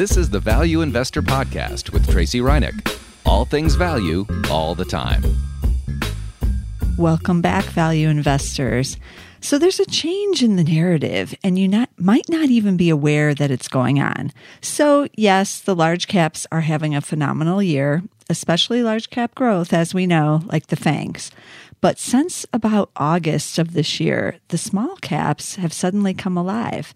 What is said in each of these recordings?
This is the Value Investor Podcast with Tracy Reineck. All things value, all the time. Welcome back, value investors. So there's a change in the narrative, and you might not even be aware that it's going on. So yes, the large caps are having a phenomenal year, especially large cap growth, as we know, like the FANGs. But since about August of this year, the small caps have suddenly come alive.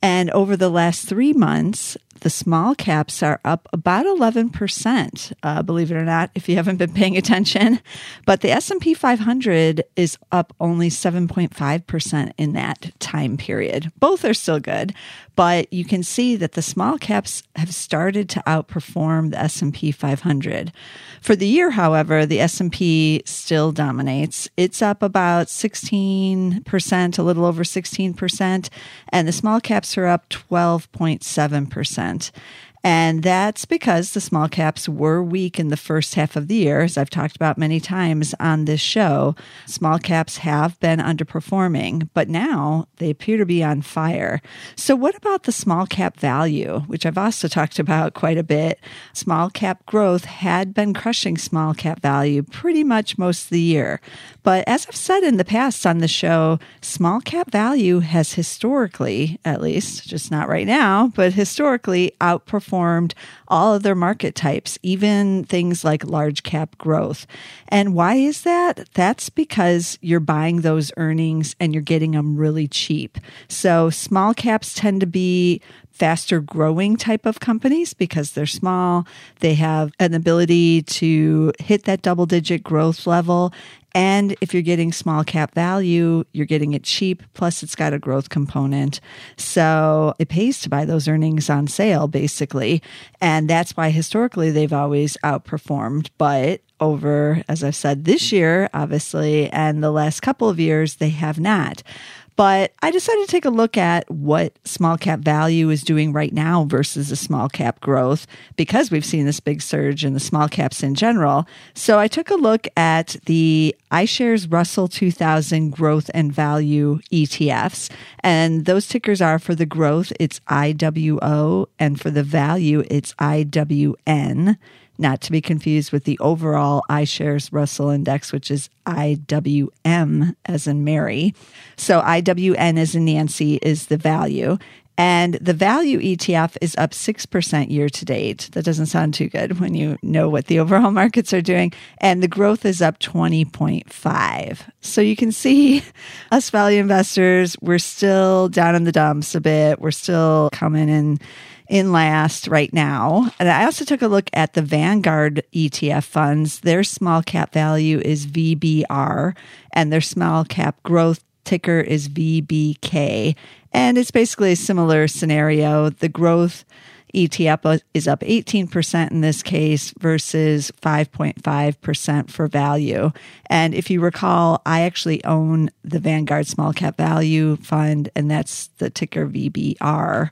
And over the last 3 months, the small caps are up about 11%, believe it or not, if you haven't been paying attention. But the S&P 500 is up only 7.5% in that time period. Both are still good, but you can see that the small caps have started to outperform the S&P 500. For the year, however, the S&P still dominates. It's up about 16%, a little over 16%, and the small caps are up 12.7%. And that's because the small caps were weak in the first half of the year, as I've talked about many times on this show. Small caps have been underperforming, but now they appear to be on fire. So what about the small cap value, which I've also talked about quite a bit? Small cap growth had been crushing small cap value pretty much most of the year. But as I've said in the past on the show, small cap value has historically, at least, just not right now, but historically outperformed all of their market types, even things like large cap growth. And why is that? That's because you're buying those earnings and you're getting them really cheap. So small caps tend to be faster growing type of companies because they're small. They have an ability to hit that double digit growth level. And if you're getting small cap value, you're getting it cheap, plus it's got a growth component. So it pays to buy those earnings on sale, basically. And that's why historically they've always outperformed. But over, as I've said, this year, obviously, and the last couple of years, they have not. But I decided to take a look at what small cap value is doing right now versus the small cap growth, because we've seen this big surge in the small caps in general. So I took a look at the iShares Russell 2000 Growth and Value ETFs. And those tickers are, for the growth, it's IWO, and for the value, it's IWN. Not to be confused with the overall iShares Russell Index, which is IWM, as in Mary. So IWN, as in Nancy, is the value. And the value ETF is up 6% year to date. That doesn't sound too good when you know what the overall markets are doing. And the growth is up 20.5%. So you can see us value investors, we're still down in the dumps a bit. We're still coming in last right now. And I also took a look at the Vanguard ETF funds. Their small cap value is VBR, and their small cap growth ticker is VBK. And it's basically a similar scenario. The growth ETF is up 18% in this case versus 5.5% for value. And if you recall, I actually own the Vanguard Small Cap Value Fund, and that's the ticker VBR,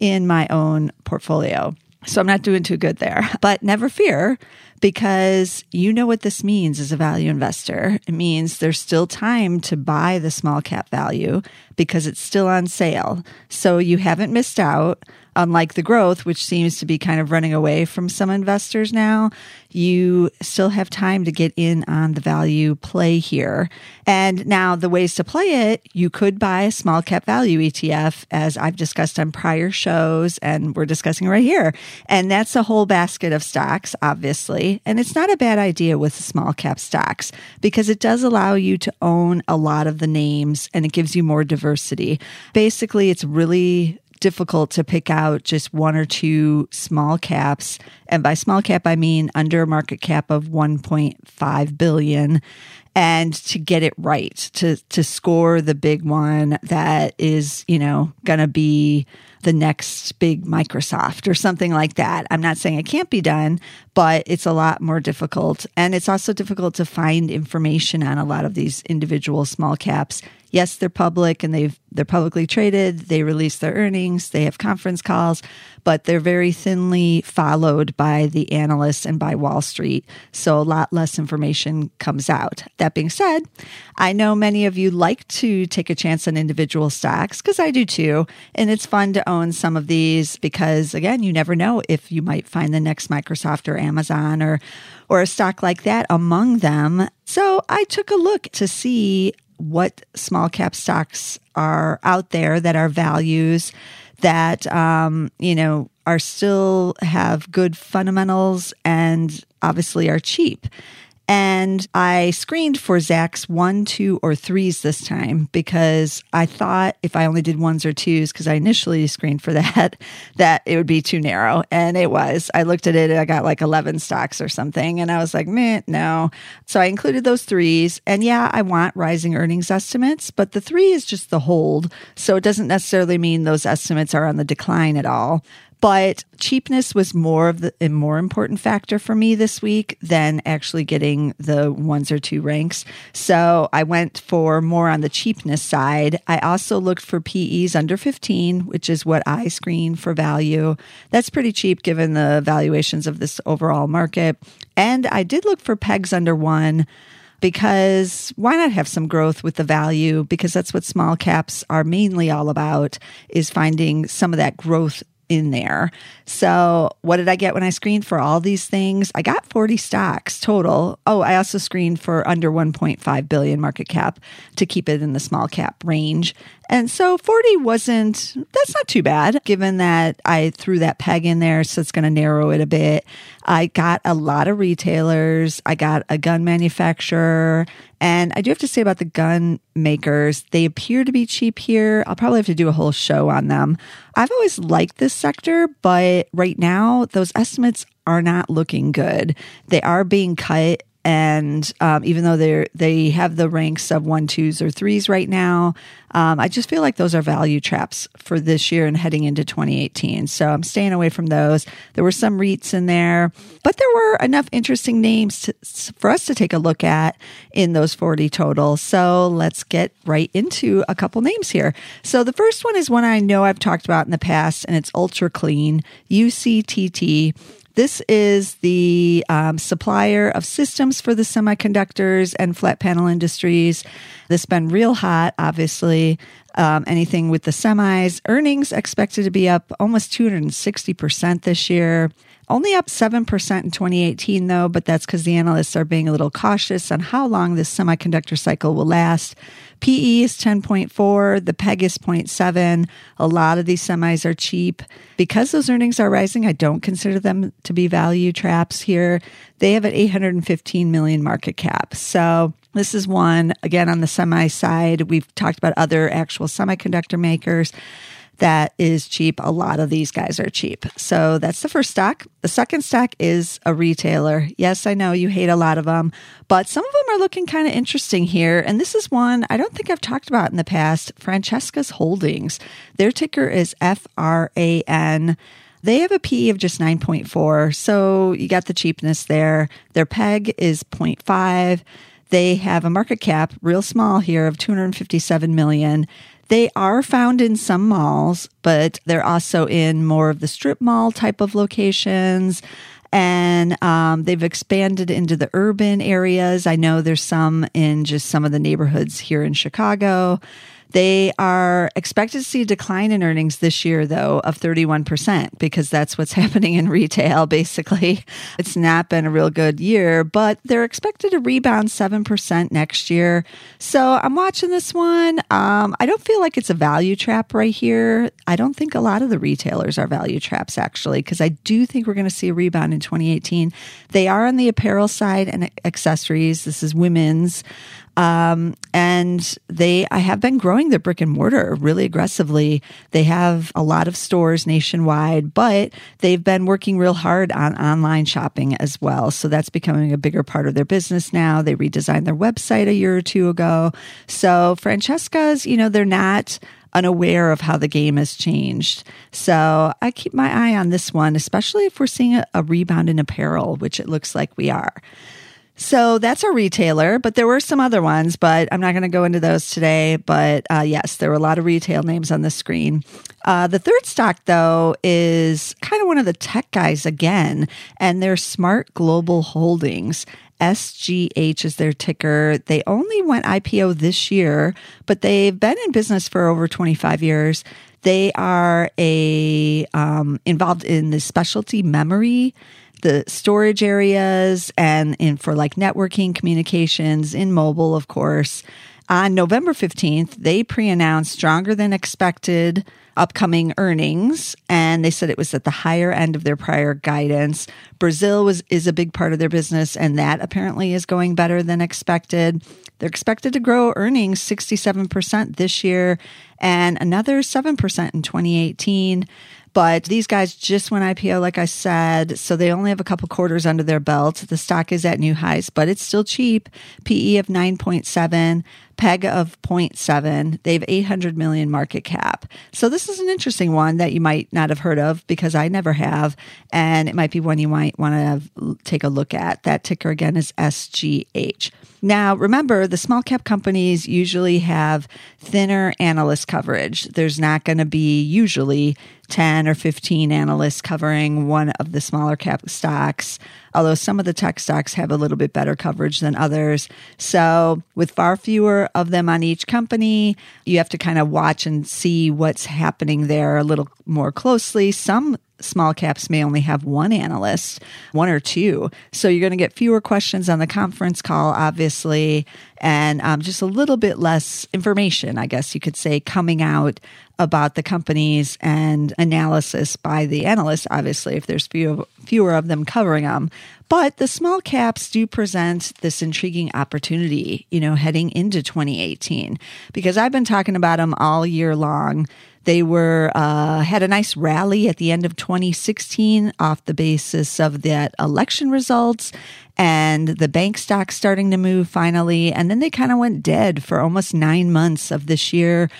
in my own portfolio. So I'm not doing too good there. But never fear, because you know what this means as a value investor. It means there's still time to buy the small cap value because it's still on sale. So you haven't missed out. Unlike the growth, which seems to be kind of running away from some investors now, you still have time to get in on the value play here. And now the ways to play it, you could buy a small cap value ETF, as I've discussed on prior shows, and we're discussing right here. And that's a whole basket of stocks, obviously. And it's not a bad idea with small cap stocks, because it does allow you to own a lot of the names and it gives you more diversity. Basically, it's really difficult to pick out just one or two small caps. And by small cap, I mean under a market cap of 1.5 billion. And to get it right, to score the big one that is, you know, going to be the next big Microsoft or something like that. I'm not saying it can't be done, but it's a lot more difficult. And it's also difficult to find information on a lot of these individual small caps. yes, they're public and they're publicly traded. They release their earnings. They have conference calls, but they're very thinly followed by the analysts and by Wall Street. So a lot less information comes out. That being said, I know many of you like to take a chance on individual stocks, because I do too. And it's fun to own some of these because, again, you never know if you might find the next Microsoft or Amazon or a stock like that among them. So I took a look to see what small cap stocks are out there that are values that, are still have good fundamentals and obviously are cheap. And I screened for Zacks 1, 2, or 3s this time, because I thought if I only did 1s or 2s, because I initially screened for that it would be too narrow. And it was. I looked at it and I got like 11 stocks or something. And I was like, meh, no. So I included those 3s. And yeah, I want rising earnings estimates, but the 3 is just the hold. So it doesn't necessarily mean those estimates are on the decline at all. But cheapness was a more important factor for me this week than actually getting the 1s or 2 ranks. So I went for more on the cheapness side. I also looked for PEs under 15, which is what I screen for value. That's pretty cheap given the valuations of this overall market. And I did look for PEGs under 1. Because why not have some growth with the value? Because that's what small caps are mainly all about, is finding some of that growth in there. So what did I get when I screened for all these things? I got 40 stocks total. Oh, I also screened for under 1.5 billion market cap to keep it in the small cap range. And so 40 that's not too bad, given that I threw that peg in there, so it's going to narrow it a bit. I got a lot of retailers. I got a gun manufacturer. And I do have to say about the gun makers, they appear to be cheap here. I'll probably have to do a whole show on them. I've always liked this sector, but right now those estimates are not looking good. They are being cut. And even though they have the ranks of 1, 2s, or 3s right now, I just feel like those are value traps for this year and heading into 2018. So I'm staying away from those. There were some REITs in there, but there were enough interesting names for us to take a look at in those 40 total. So let's get right into a couple names here. So the first one is one I know I've talked about in the past, and it's Ultra Clean, UCTT. This is the supplier of systems for the semiconductors and flat panel industries. This has been real hot, obviously. Anything with the semis. Earnings expected to be up almost 260% this year. Only up 7% in 2018, though, but that's because the analysts are being a little cautious on how long this semiconductor cycle will last. PE is 10.4, the PEG is 0.7. A lot of these semis are cheap. Because those earnings are rising, I don't consider them to be value traps here. They have an $815 million market cap. So this is one, again, on the semi side. We've talked about other actual semiconductor makers. That is cheap. A lot of these guys are cheap. So that's the first stock. The second stock is a retailer. Yes, I know you hate a lot of them, but some of them are looking kind of interesting here. And this is one I don't think I've talked about in the past, Francesca's Holdings. Their ticker is FRAN. They have a PE of just 9.4. So you got the cheapness there. Their PEG is 0.5. They have a market cap, real small here, of $257 million. They are found in some malls, but they're also in more of the strip mall type of locations. And they've expanded into the urban areas. I know there's some in just some of the neighborhoods here in Chicago. They are expected to see a decline in earnings this year, though, of 31%, because that's what's happening in retail, basically. It's not been a real good year, but they're expected to rebound 7% next year. So I'm watching this one. I don't feel like it's a value trap right here. I don't think a lot of the retailers are value traps, actually, because I do think we're going to see a rebound in 2018. They are on the apparel side and accessories. This is women's. And I have been growing their brick and mortar really aggressively. They have a lot of stores nationwide, but they've been working real hard on online shopping as well. So that's becoming a bigger part of their business now. They redesigned their website a year or two ago. So Francesca's, they're not unaware of how the game has changed. So I keep my eye on this one, especially if we're seeing a rebound in apparel, which it looks like we are. So that's a retailer, but there were some other ones, but I'm not going to go into those today. But yes, there were a lot of retail names on the screen. The third stock, though, is kind of one of the tech guys again, and they're Smart Global Holdings. SGH is their ticker. They only went IPO this year, but they've been in business for over 25 years. They are involved in the specialty memory, the storage areas, and in for like networking, communications, in mobile, of course. On November 15th, they pre-announced stronger than expected upcoming earnings, and they said it was at the higher end of their prior guidance. Brazil is a big part of their business, and that apparently is going better than expected. They're expected to grow earnings 67% this year and another 7% in 2018. But these guys just went IPO, like I said, so they only have a couple quarters under their belt. The stock is at new highs, but it's still cheap. PE of 9.7, PEG of 0.7. They have 800 million market cap. So this is an interesting one that you might not have heard of because I never have, and it might be one you might want to take a look at. That ticker again is SGH. Now, remember, the small cap companies usually have thinner analyst coverage. There's not going to be usually 10 or 15 analysts covering one of the smaller cap stocks, although some of the tech stocks have a little bit better coverage than others. So with far fewer of them on each company, you have to kind of watch and see what's happening there a little more closely. Some small caps may only have one analyst, one or two. So you're going to get fewer questions on the conference call, obviously, and just a little bit less information, I guess you could say, coming out about the companies and analysis by the analysts, obviously, if there's fewer of them covering them. But the small caps do present this intriguing opportunity, you know, heading into 2018, because I've been talking about them all year long. They were had a nice rally at the end of 2016 off the basis of that election results and the bank stock starting to move finally. And then they kind of went dead for almost 9 months of this year.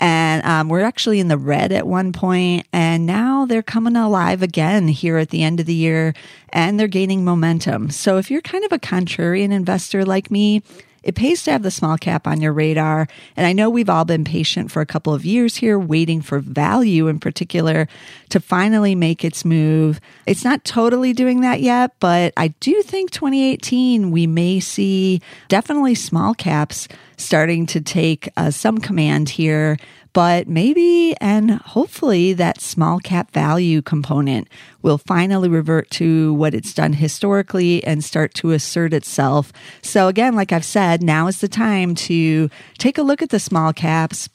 And we're actually in the red at one point, and now they're coming alive again here at the end of the year, and they're gaining momentum. So if you're kind of a contrarian investor like me, it pays to have the small cap on your radar. And I know we've all been patient for a couple of years here, waiting for value in particular to finally make its move. It's not totally doing that yet, but I do think 2018, we may see definitely small caps starting to take some command here. But maybe and hopefully that small cap value component will finally revert to what it's done historically and start to assert itself. So again, like I've said, now is the time to take a look at the small caps.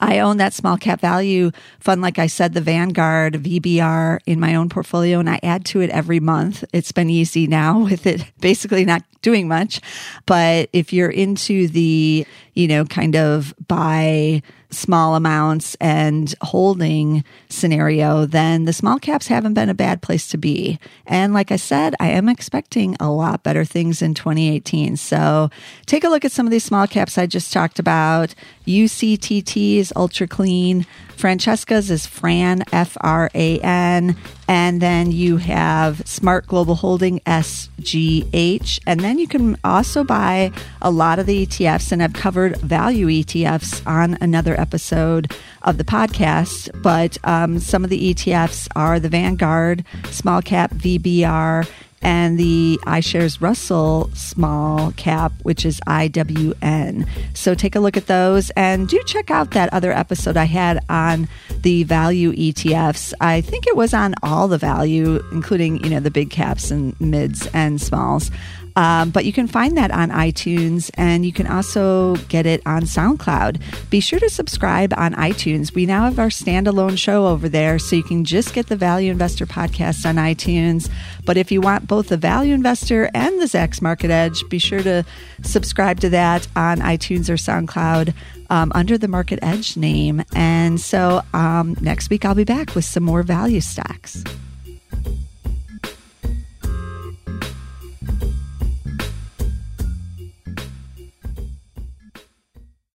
I own that small cap value fund, like I said, the Vanguard VBR in my own portfolio, and I add to it every month. It's been easy now with it basically not doing much. But if you're into the, you know, kind of buy small amounts and holding scenario, then the small caps haven't been a bad place to be. And like I said, I am expecting a lot better things in 2018. So take a look at some of these small caps I just talked about. UCTT is Ultra Clean. Francesca's is Fran, F-R-A-N. And then you have Smart Global Holding, SGH. And then you can also buy a lot of the ETFs, and I've covered value ETFs on another episode of the podcast. But some of the ETFs are the Vanguard Small Cap VBR and the iShares Russell Small Cap, which is IWN. So take a look at those, and do check out that other episode I had on the value ETFs. I think it was on all the value, including, you know, the big caps and mids and smalls. But you can find that on iTunes, and you can also get it on SoundCloud. Be sure to subscribe on iTunes. We now have our standalone show over there, so you can just get the Value Investor podcast on iTunes. But if you want both the Value Investor and the Zacks Market Edge, be sure to subscribe to that on iTunes or SoundCloud under the Market Edge name. And so next week, I'll be back with some more value stocks.